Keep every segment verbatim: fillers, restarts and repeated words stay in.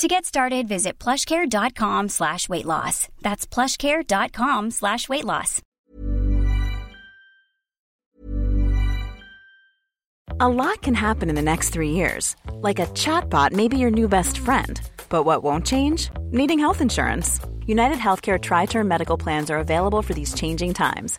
To get started, visit plushcare.com slash weight loss. That's plushcare.com slash weight loss. A lot can happen in the next three years. Like a chatbot may be your new best friend. But what won't change? Needing health insurance. United Healthcare Tri-Term Medical Plans are available for these changing times.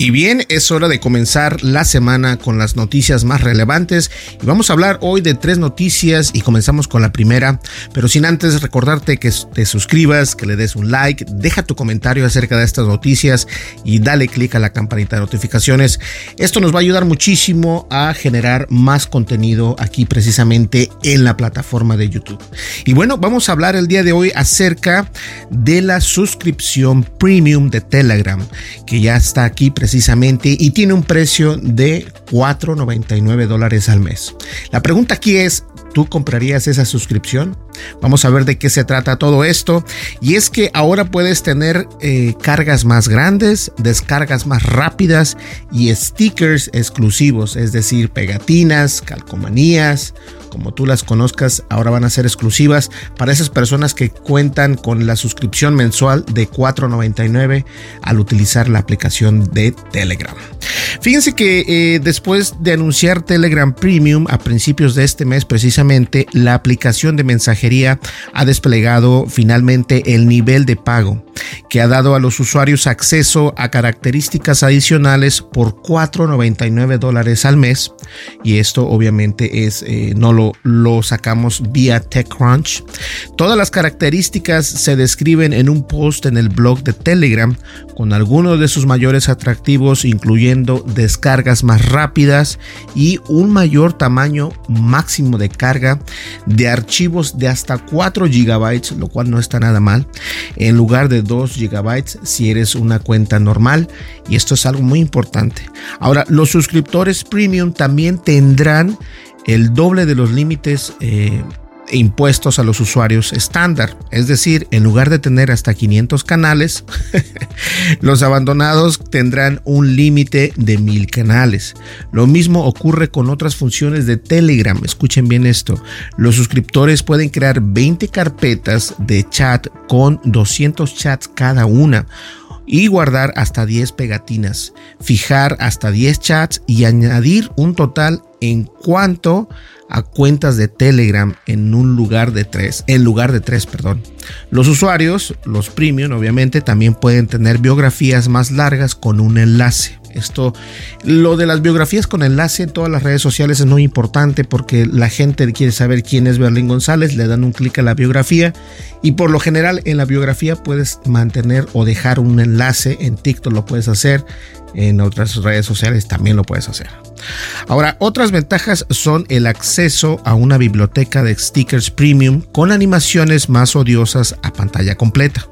Y bien, es hora de comenzar la semana con las noticias más relevantes, y vamos a hablar hoy de tres noticias y comenzamos con la primera, pero sin antes recordarte que te suscribas, que le des un like, deja tu comentario acerca de estas noticias y dale click a la campanita de notificaciones. Esto nos va a ayudar muchísimo a generar más contenido aquí precisamente en la plataforma de YouTube. Y bueno, vamos a hablar el día de hoy acerca de la suscripción premium de Telegram, que ya está aquí presente precisamente y tiene un precio de cuatro noventa y nueve dólares al mes. La pregunta aquí es, ¿tú comprarías esa suscripción? Vamos a ver de qué se trata todo esto, y es que ahora puedes tener eh, cargas más grandes, descargas más rápidas y stickers exclusivos, es decir, pegatinas, calcomanías, como tú las conozcas, ahora van a ser exclusivas para esas personas que cuentan con la suscripción mensual de cuatro noventa y nueve al utilizar la aplicación de Telegram. Fíjense que eh, después de anunciar Telegram Premium a principios de este mes, precisamente la aplicación de mensajería ha desplegado finalmente el nivel de pago que ha dado a los usuarios acceso a características adicionales por cuatro noventa y nueve dólares al mes, y esto obviamente es eh, no lo, lo sacamos vía TechCrunch. Todas las características se describen en un post en el blog de Telegram con algunos de sus mayores atractivos, incluyendo descargas más rápidas y un mayor tamaño máximo de carga de archivos de hasta cuatro gigabytes, lo cual no está nada mal, en lugar de dos gigabytes si eres una cuenta normal, y esto es algo muy importante. Ahora, los suscriptores premium también tendrán el doble de los límites eh, impuestos a los usuarios estándar. Es decir, en lugar de tener hasta quinientos canales, los abandonados tendrán un límite de mil canales. Lo mismo ocurre con otras funciones de Telegram. Escuchen bien esto. Los suscriptores pueden crear veinte carpetas de chat con doscientos chats cada una, y guardar hasta diez pegatinas, fijar hasta diez chats y añadir un total en cuanto a cuentas de Telegram en un lugar de tres, en lugar de tres, perdón. Los usuarios, los premium, obviamente, también pueden tener biografías más largas con un enlace. Esto, lo de las biografías con enlace en todas las redes sociales es muy importante porque la gente quiere saber quién es Berlín González, le dan un clic a la biografía y por lo general en la biografía puedes mantener o dejar un enlace. En TikTok lo puedes hacer, en otras redes sociales también lo puedes hacer. Ahora, otras ventajas son el acceso a una biblioteca de stickers premium con animaciones más odiosas a pantalla completa,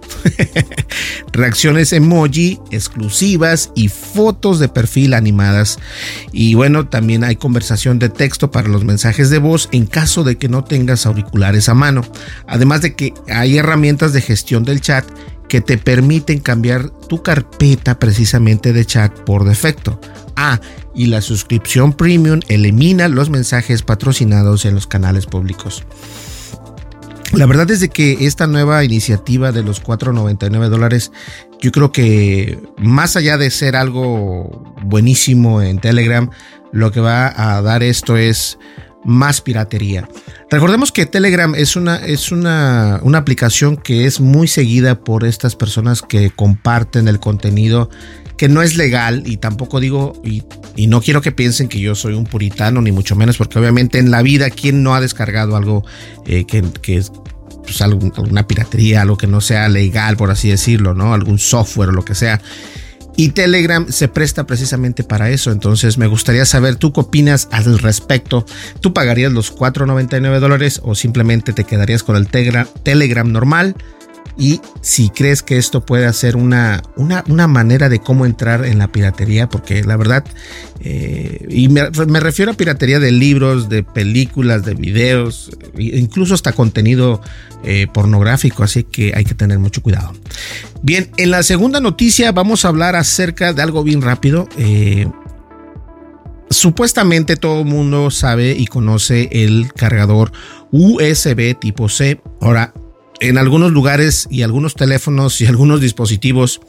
reacciones emoji exclusivas y fotos de perfil animadas. Y bueno, también hay conversación de texto para los mensajes de voz en caso de que no tengas auriculares a mano. Además de que hay herramientas de gestión del chat que te permiten cambiar tu carpeta precisamente de chat por defecto. Ah, y la suscripción premium elimina los mensajes patrocinados en los canales públicos. La verdad es de que esta nueva iniciativa de los cuatro noventa y nueve dólares, yo creo que más allá de ser algo buenísimo en Telegram, lo que va a dar esto es más piratería. Recordemos que Telegram es una es una, una aplicación que es muy seguida por estas personas que comparten el contenido que no es legal, y tampoco digo y, y no quiero que piensen que yo soy un puritano ni mucho menos, porque obviamente en la vida quién no ha descargado algo eh, que, que es pues, algún, alguna piratería, algo que no sea legal, por así decirlo, ¿no? Algún software o lo que sea. Y Telegram se presta precisamente para eso. Entonces me gustaría saber, ¿tú qué opinas al respecto? ¿Tú pagarías los cuatro noventa y nueve dólares o simplemente te quedarías con el Telegram, Telegram normal? Y si crees que esto puede ser una, una, una manera de cómo entrar en la piratería, porque la verdad, eh, y me, me refiero a piratería de libros, de películas, de videos, incluso hasta contenido eh, pornográfico, así que hay que tener mucho cuidado. Bien, en la segunda noticia vamos a hablar acerca de algo bien rápido. Eh, supuestamente todo el mundo sabe y conoce el cargador U S B tipo C. Ahora, en algunos lugares y algunos teléfonos y algunos dispositivos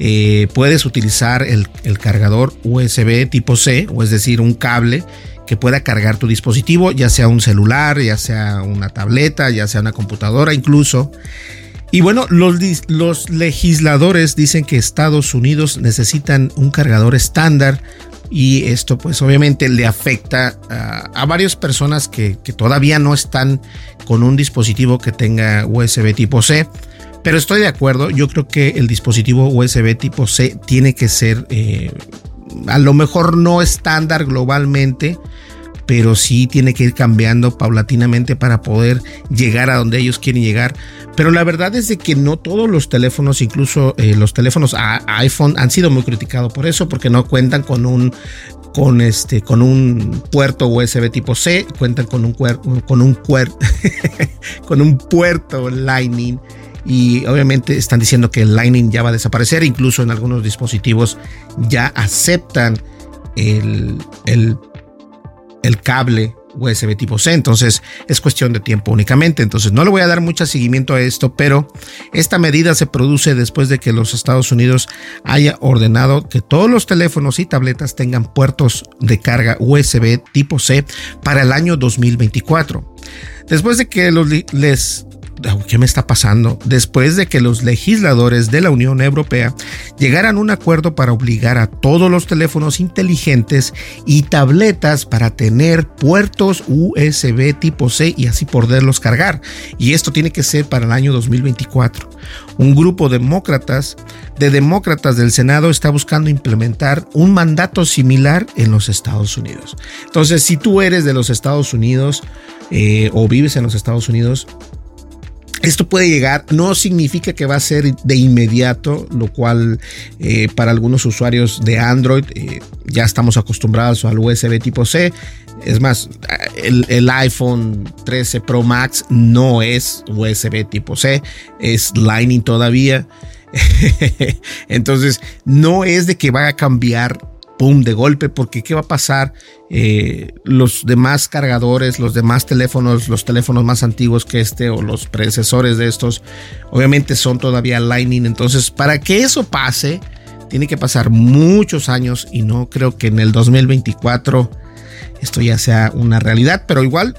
eh, puedes utilizar el, el cargador U S B tipo C, o es decir, un cable que pueda cargar tu dispositivo, ya sea un celular, ya sea una tableta, ya sea una computadora incluso. Y bueno, los, los legisladores dicen que Estados Unidos necesitan un cargador estándar, y esto pues obviamente le afecta a, a varias personas que, que todavía no están con un dispositivo que tenga U S B tipo C. Pero estoy de acuerdo, yo creo que el dispositivo U S B tipo C tiene que ser eh, a lo mejor no estándar globalmente, pero sí tiene que ir cambiando paulatinamente para poder llegar a donde ellos quieren llegar. Pero la verdad es de que no todos los teléfonos, incluso eh, los teléfonos a iPhone, han sido muy criticados por eso, porque no cuentan con un con este con un puerto U S B tipo C, cuentan con un cuer, con un cuer, con un puerto Lightning. Y obviamente están diciendo que el Lightning ya va a desaparecer. Incluso en algunos dispositivos ya aceptan el el el cable U S B tipo C, entonces es cuestión de tiempo únicamente. Entonces no le voy a dar mucho seguimiento a esto, pero esta medida se produce después de que los Estados Unidos haya ordenado que todos los teléfonos y tabletas tengan puertos de carga U S B tipo C para el año dos mil veinticuatro. Después de que los les ¿Qué me está pasando? Después de que los legisladores de la Unión Europea llegaran a un acuerdo para obligar a todos los teléfonos inteligentes y tabletas para tener puertos U S B tipo C y así poderlos cargar. Y esto tiene que ser para el año dos mil veinticuatro. Un grupo demócratas de demócratas del Senado está buscando implementar un mandato similar en los Estados Unidos. Entonces, si tú eres de los Estados Unidos eh, o vives en los Estados Unidos, esto puede llegar. No significa que va a ser de inmediato, lo cual eh, para algunos usuarios de Android eh, ya estamos acostumbrados al U S B tipo C. Es más, el, el iPhone trece Pro Max no es U S B tipo C, es Lightning todavía. Entonces, no es de que vaya a cambiar, pum, de golpe, porque ¿qué va a pasar? Eh, los demás cargadores, los demás teléfonos, los teléfonos más antiguos que este o los predecesores de estos, obviamente son todavía Lightning. Entonces, para que eso pase, tiene que pasar muchos años y no creo que en el dos mil veinticuatro esto ya sea una realidad, pero igual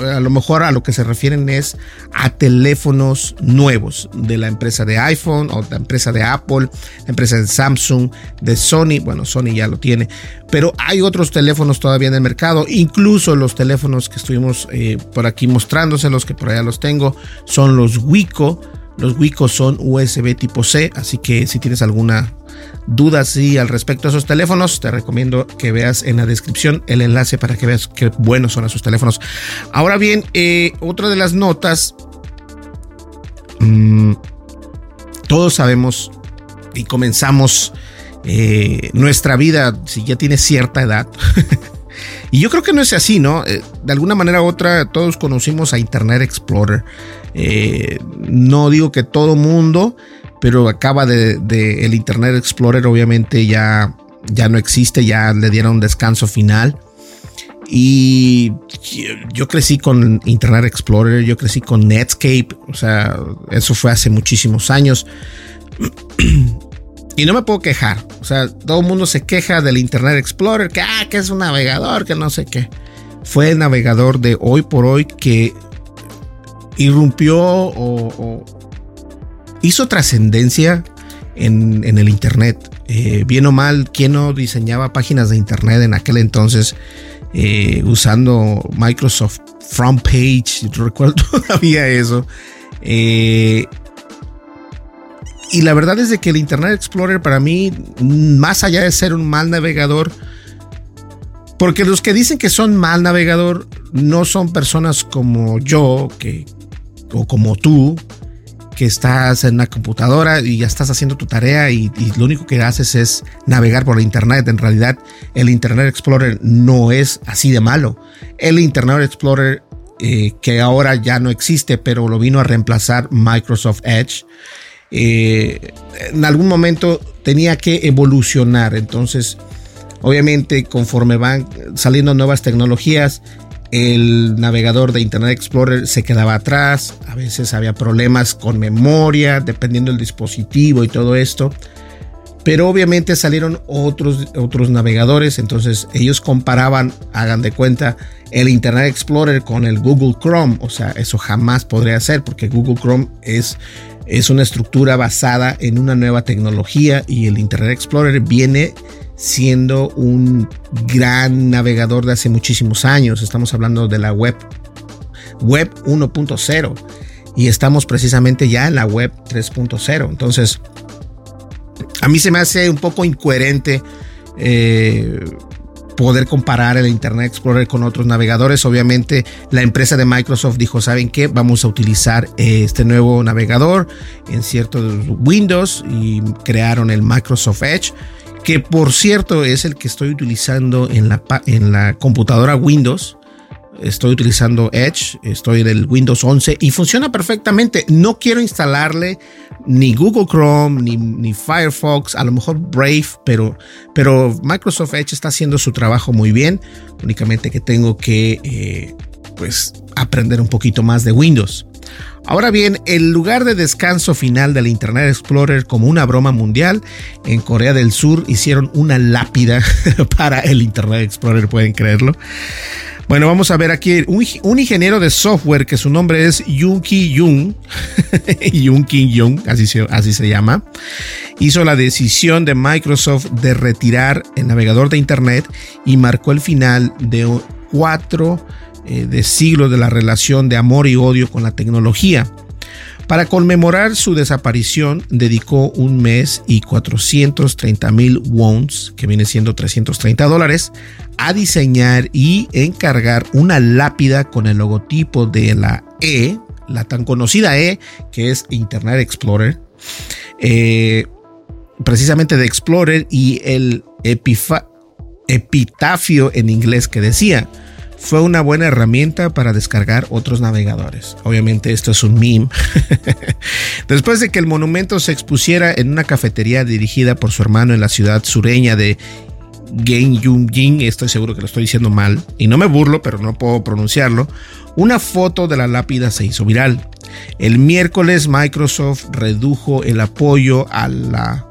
a lo mejor a lo que se refieren es a teléfonos nuevos de la empresa de iPhone o de la empresa de Apple, la empresa de Samsung, de Sony. Bueno, Sony ya lo tiene, pero hay otros teléfonos todavía en el mercado, incluso los teléfonos que estuvimos eh, por aquí mostrándoselos, que por allá los tengo, son los Wiko. Los Wiko son U S B tipo C, así que si tienes alguna duda sí, al respecto a esos teléfonos, te recomiendo que veas en la descripción el enlace para que veas qué buenos son esos teléfonos. Ahora bien, eh, otra de las notas. Mmm, todos sabemos y comenzamos eh, nuestra vida si ya tienes cierta edad. Y yo creo que no es así, ¿no? De alguna manera u otra, todos conocimos a Internet Explorer. Eh, no digo que todo mundo, pero acaba de, de el Internet Explorer, obviamente ya, ya no existe, ya le dieron un descanso final. Y yo crecí con Internet Explorer, yo crecí con Netscape, o sea, eso fue hace muchísimos años. Y no me puedo quejar, o sea, todo el mundo se queja del Internet Explorer, que, ah, que es un navegador, que no sé qué. Fue el navegador de hoy por hoy que irrumpió o, o hizo trascendencia en, en el Internet. Eh, bien o mal, ¿quién no diseñaba páginas de Internet en aquel entonces eh, usando Microsoft Front Page? Recuerdo todavía eso. Eh... Y la verdad es de que el Internet Explorer para mí, más allá de ser un mal navegador, porque los que dicen que son mal navegador no son personas como yo que, o como tú, que estás en la computadora y ya estás haciendo tu tarea y, y lo único que haces es navegar por la Internet. En realidad, el Internet Explorer no es así de malo. El Internet Explorer eh, que ahora ya no existe, pero lo vino a reemplazar Microsoft Edge. Eh, en algún momento tenía que evolucionar, entonces obviamente conforme van saliendo nuevas tecnologías, el navegador de Internet Explorer se quedaba atrás, a veces había problemas con memoria dependiendo del dispositivo y todo esto, pero obviamente salieron otros, otros navegadores, entonces ellos comparaban, hagan de cuenta, el Internet Explorer con el Google Chrome, o sea, eso jamás podría ser porque Google Chrome es Es una estructura basada en una nueva tecnología y el Internet Explorer viene siendo un gran navegador de hace muchísimos años. Estamos hablando de la web, web uno punto cero y estamos precisamente ya en la web tres punto cero. Entonces, a mí se me hace un poco incoherente eh, poder comparar el Internet Explorer con otros navegadores. Obviamente la empresa de Microsoft dijo, ¿saben qué? Vamos a utilizar este nuevo navegador en ciertos Windows y crearon el Microsoft Edge, que por cierto es el que estoy utilizando en la, en la computadora Windows. Estoy utilizando Edge, estoy del Windows once y funciona perfectamente. No quiero instalarle ni Google Chrome, ni, ni Firefox, a lo mejor Brave, pero, pero Microsoft Edge está haciendo su trabajo muy bien. Únicamente que tengo que eh, pues aprender un poquito más de Windows. Ahora bien, el lugar de descanso final del Internet Explorer como una broma mundial, en Corea del Sur hicieron una lápida para el Internet Explorer, pueden creerlo. Bueno, vamos a ver aquí un, un ingeniero de software que su nombre es Yoon Yung Yung Kim Jong, así se, así se llama, hizo la decisión de Microsoft de retirar el navegador de Internet y marcó el final de cuatro eh, de siglos de la relación de amor y odio con la tecnología. Para conmemorar su desaparición, dedicó un mes y cuatrocientos treinta mil wons, que viene siendo trescientos treinta dólares, a diseñar y encargar una lápida con el logotipo de la E, la tan conocida E, que es Internet Explorer, eh, precisamente de Explorer, y el epifa- epitafio en inglés que decía: fue una buena herramienta para descargar otros navegadores. Obviamente esto es un meme. Después de que el monumento se expusiera en una cafetería dirigida por su hermano en la ciudad sureña de Yoon Yung Kim, estoy seguro que lo estoy diciendo mal y no me burlo, pero no puedo pronunciarlo, una foto de la lápida se hizo viral. El miércoles Microsoft redujo el apoyo a la,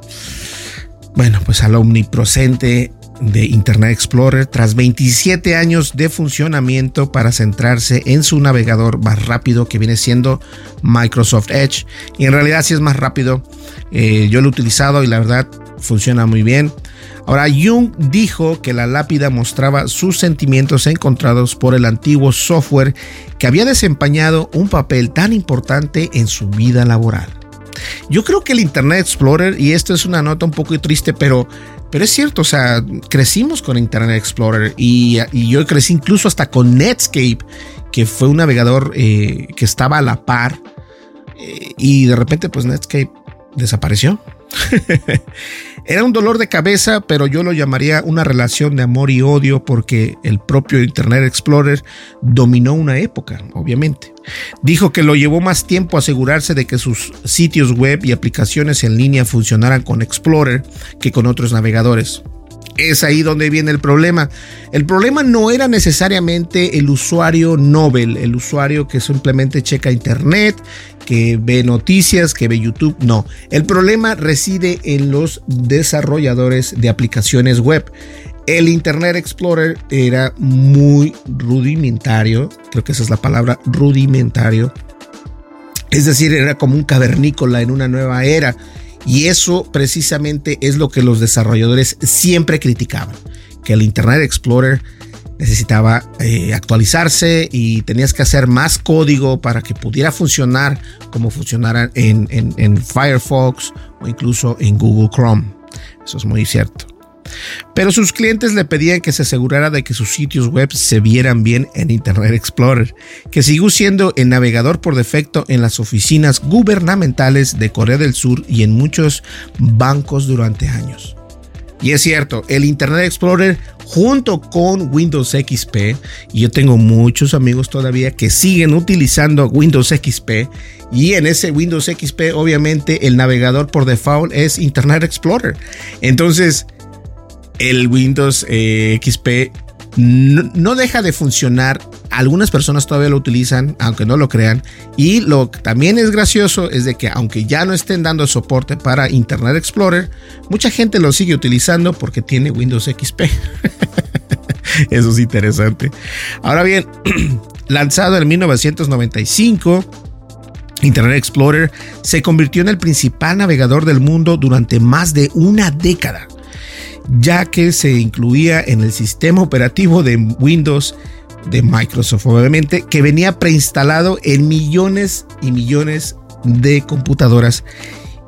bueno, pues a la omnipresente de Internet Explorer tras veintisiete años de funcionamiento para centrarse en su navegador más rápido, que viene siendo Microsoft Edge, y en realidad sí es más rápido. Eh, yo lo he utilizado y la verdad funciona muy bien. Ahora, Jung dijo que la lápida mostraba sus sentimientos encontrados por el antiguo software que había desempeñado un papel tan importante en su vida laboral. Yo creo que el Internet Explorer, y esto es una nota un poco triste, pero, pero es cierto, o sea, crecimos con Internet Explorer y, y yo crecí incluso hasta con Netscape, que fue un navegador eh, que estaba a la par eh, y de repente pues Netscape desapareció. Era un dolor de cabeza, pero yo lo llamaría una relación de amor y odio, porque el propio Internet Explorer dominó una época, obviamente. Dijo que lo llevó más tiempo asegurarse de que sus sitios web y aplicaciones en línea funcionaran con Explorer que con otros navegadores. Es ahí donde viene el problema. El problema no era necesariamente el usuario Nobel, el usuario que simplemente checa internet, que ve noticias, que ve YouTube. No, el problema reside en los desarrolladores de aplicaciones web. El Internet Explorer era muy rudimentario, creo que esa es la palabra, rudimentario. Es decir, era como un cavernícola en una nueva era. Y eso precisamente es lo que los desarrolladores siempre criticaban, que el Internet Explorer necesitaba eh, actualizarse y tenías que hacer más código para que pudiera funcionar como funcionara en, en, en Firefox o incluso en Google Chrome. Eso es muy cierto. Pero sus clientes le pedían que se asegurara de que sus sitios web se vieran bien en Internet Explorer, que siguió siendo el navegador por defecto en las oficinas gubernamentales de Corea del Sur y en muchos bancos durante años. Y es cierto, el Internet Explorer junto con Windows X P, y yo tengo muchos amigos todavía que siguen utilizando Windows X P, y en ese Windows X P obviamente el navegador por default es Internet Explorer. Entonces, el Windows eh, X P no, no deja de funcionar. Algunas personas todavía lo utilizan, aunque no lo crean. Y lo que también es gracioso es de que aunque ya no estén dando soporte para Internet Explorer, mucha gente lo sigue utilizando porque tiene Windows X P. Eso es interesante. Ahora bien, lanzado en mil novecientos noventa y cinco, Internet Explorer se convirtió en el principal navegador del mundo durante más de una década, ya que se incluía en el sistema operativo de Windows de Microsoft, obviamente, que venía preinstalado en millones y millones de computadoras.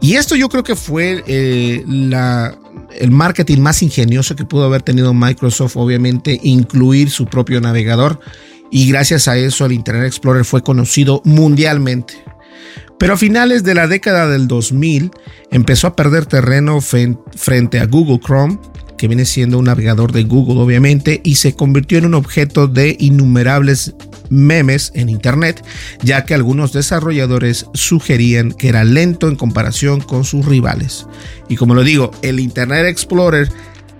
Y esto yo creo que fue eh, la, el marketing más ingenioso que pudo haber tenido Microsoft, obviamente, incluir su propio navegador. Y gracias a eso el Internet Explorer fue conocido mundialmente. Pero a finales de la década del dos mil empezó a perder terreno frente a Google Chrome, que viene siendo un navegador de Google, obviamente, y se convirtió en un objeto de innumerables memes en Internet, ya que algunos desarrolladores sugerían que era lento en comparación con sus rivales. Y como lo digo, el Internet Explorer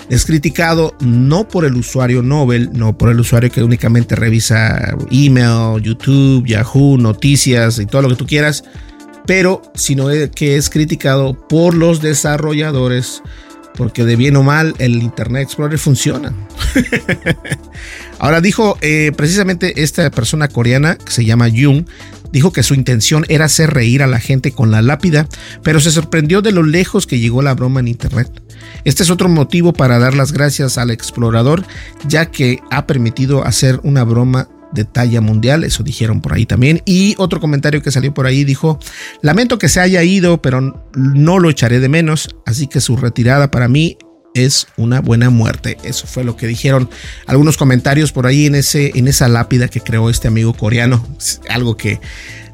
es criticado no por el usuario Nobel, no por el usuario que únicamente revisa email, YouTube, Yahoo, noticias y todo lo que tú quieras, pero sino que es criticado por los desarrolladores, porque de bien o mal el Internet Explorer funciona. Ahora dijo eh, precisamente esta persona coreana que se llama Yoon, dijo que su intención era hacer reír a la gente con la lápida, pero se sorprendió de lo lejos que llegó la broma en Internet. Este es otro motivo para dar las gracias al explorador, ya que ha permitido hacer una broma de talla mundial, eso dijeron por ahí también. Y otro comentario que salió por ahí dijo: lamento que se haya ido, pero no lo echaré de menos, así que su retirada para mí es una buena muerte. Eso fue lo que dijeron algunos comentarios por ahí en ese, en esa lápida que creó este amigo coreano. Algo que,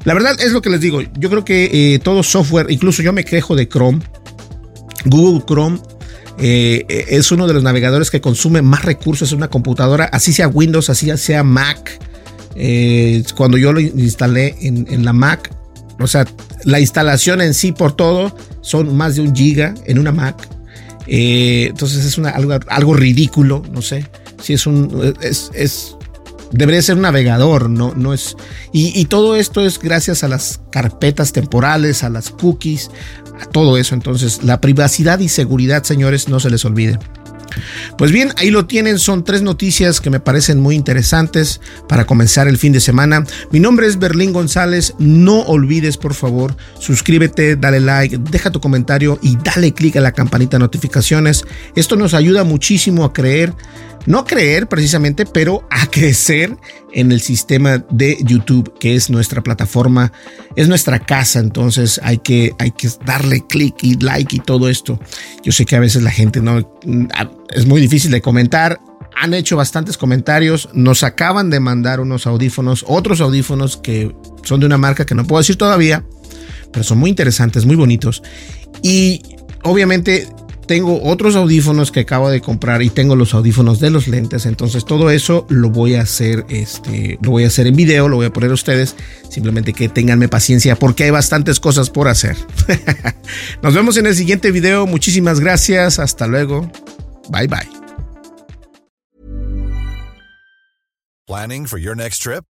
la verdad, es lo que les digo. Yo creo que eh, todo software, incluso yo me quejo de Chrome, Google Chrome, eh, es uno de los navegadores que consume más recursos en una computadora, así sea Windows, así sea Mac. Eh, cuando yo lo instalé en, en la Mac, o sea, la instalación en sí por todo son más de un giga en una Mac. Eh, entonces es una, algo, algo ridículo, no sé. Si es un. Es, es, debería ser un navegador, no, no es. Y, y todo esto es gracias a las carpetas temporales, a las cookies, a todo eso. Entonces, la privacidad y seguridad, señores, no se les olvide. Pues bien, ahí lo tienen, son tres noticias que me parecen muy interesantes para comenzar el fin de semana. Mi nombre es Berlín González, no olvides por favor, suscríbete, dale like, deja tu comentario y dale click a la campanita de notificaciones. Esto nos ayuda muchísimo a creer, no creer precisamente, pero a crecer en el sistema de YouTube, que es nuestra plataforma, es nuestra casa. Entonces hay que, hay que darle click y like y todo esto. Yo sé que a veces la gente no... es muy difícil de comentar. Han hecho bastantes comentarios. Nos acaban de mandar unos audífonos, otros audífonos que son de una marca que no puedo decir todavía, pero son muy interesantes, muy bonitos. Y obviamente tengo otros audífonos que acabo de comprar y tengo los audífonos de los lentes. Entonces todo eso lo voy a hacer, este, lo voy a hacer en video, lo voy a poner a ustedes. Simplemente que ténganme paciencia porque hay bastantes cosas por hacer. Nos vemos en el siguiente video. Muchísimas gracias. Hasta luego. Bye bye. Planning for your next trip?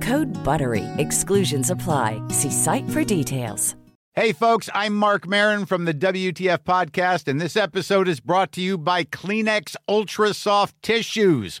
Code BUTTERY. Exclusions apply. See site for details. Hey, folks, I'm Mark Maron from the W T F Podcast, and this episode is brought to you by Kleenex Ultra Soft Tissues,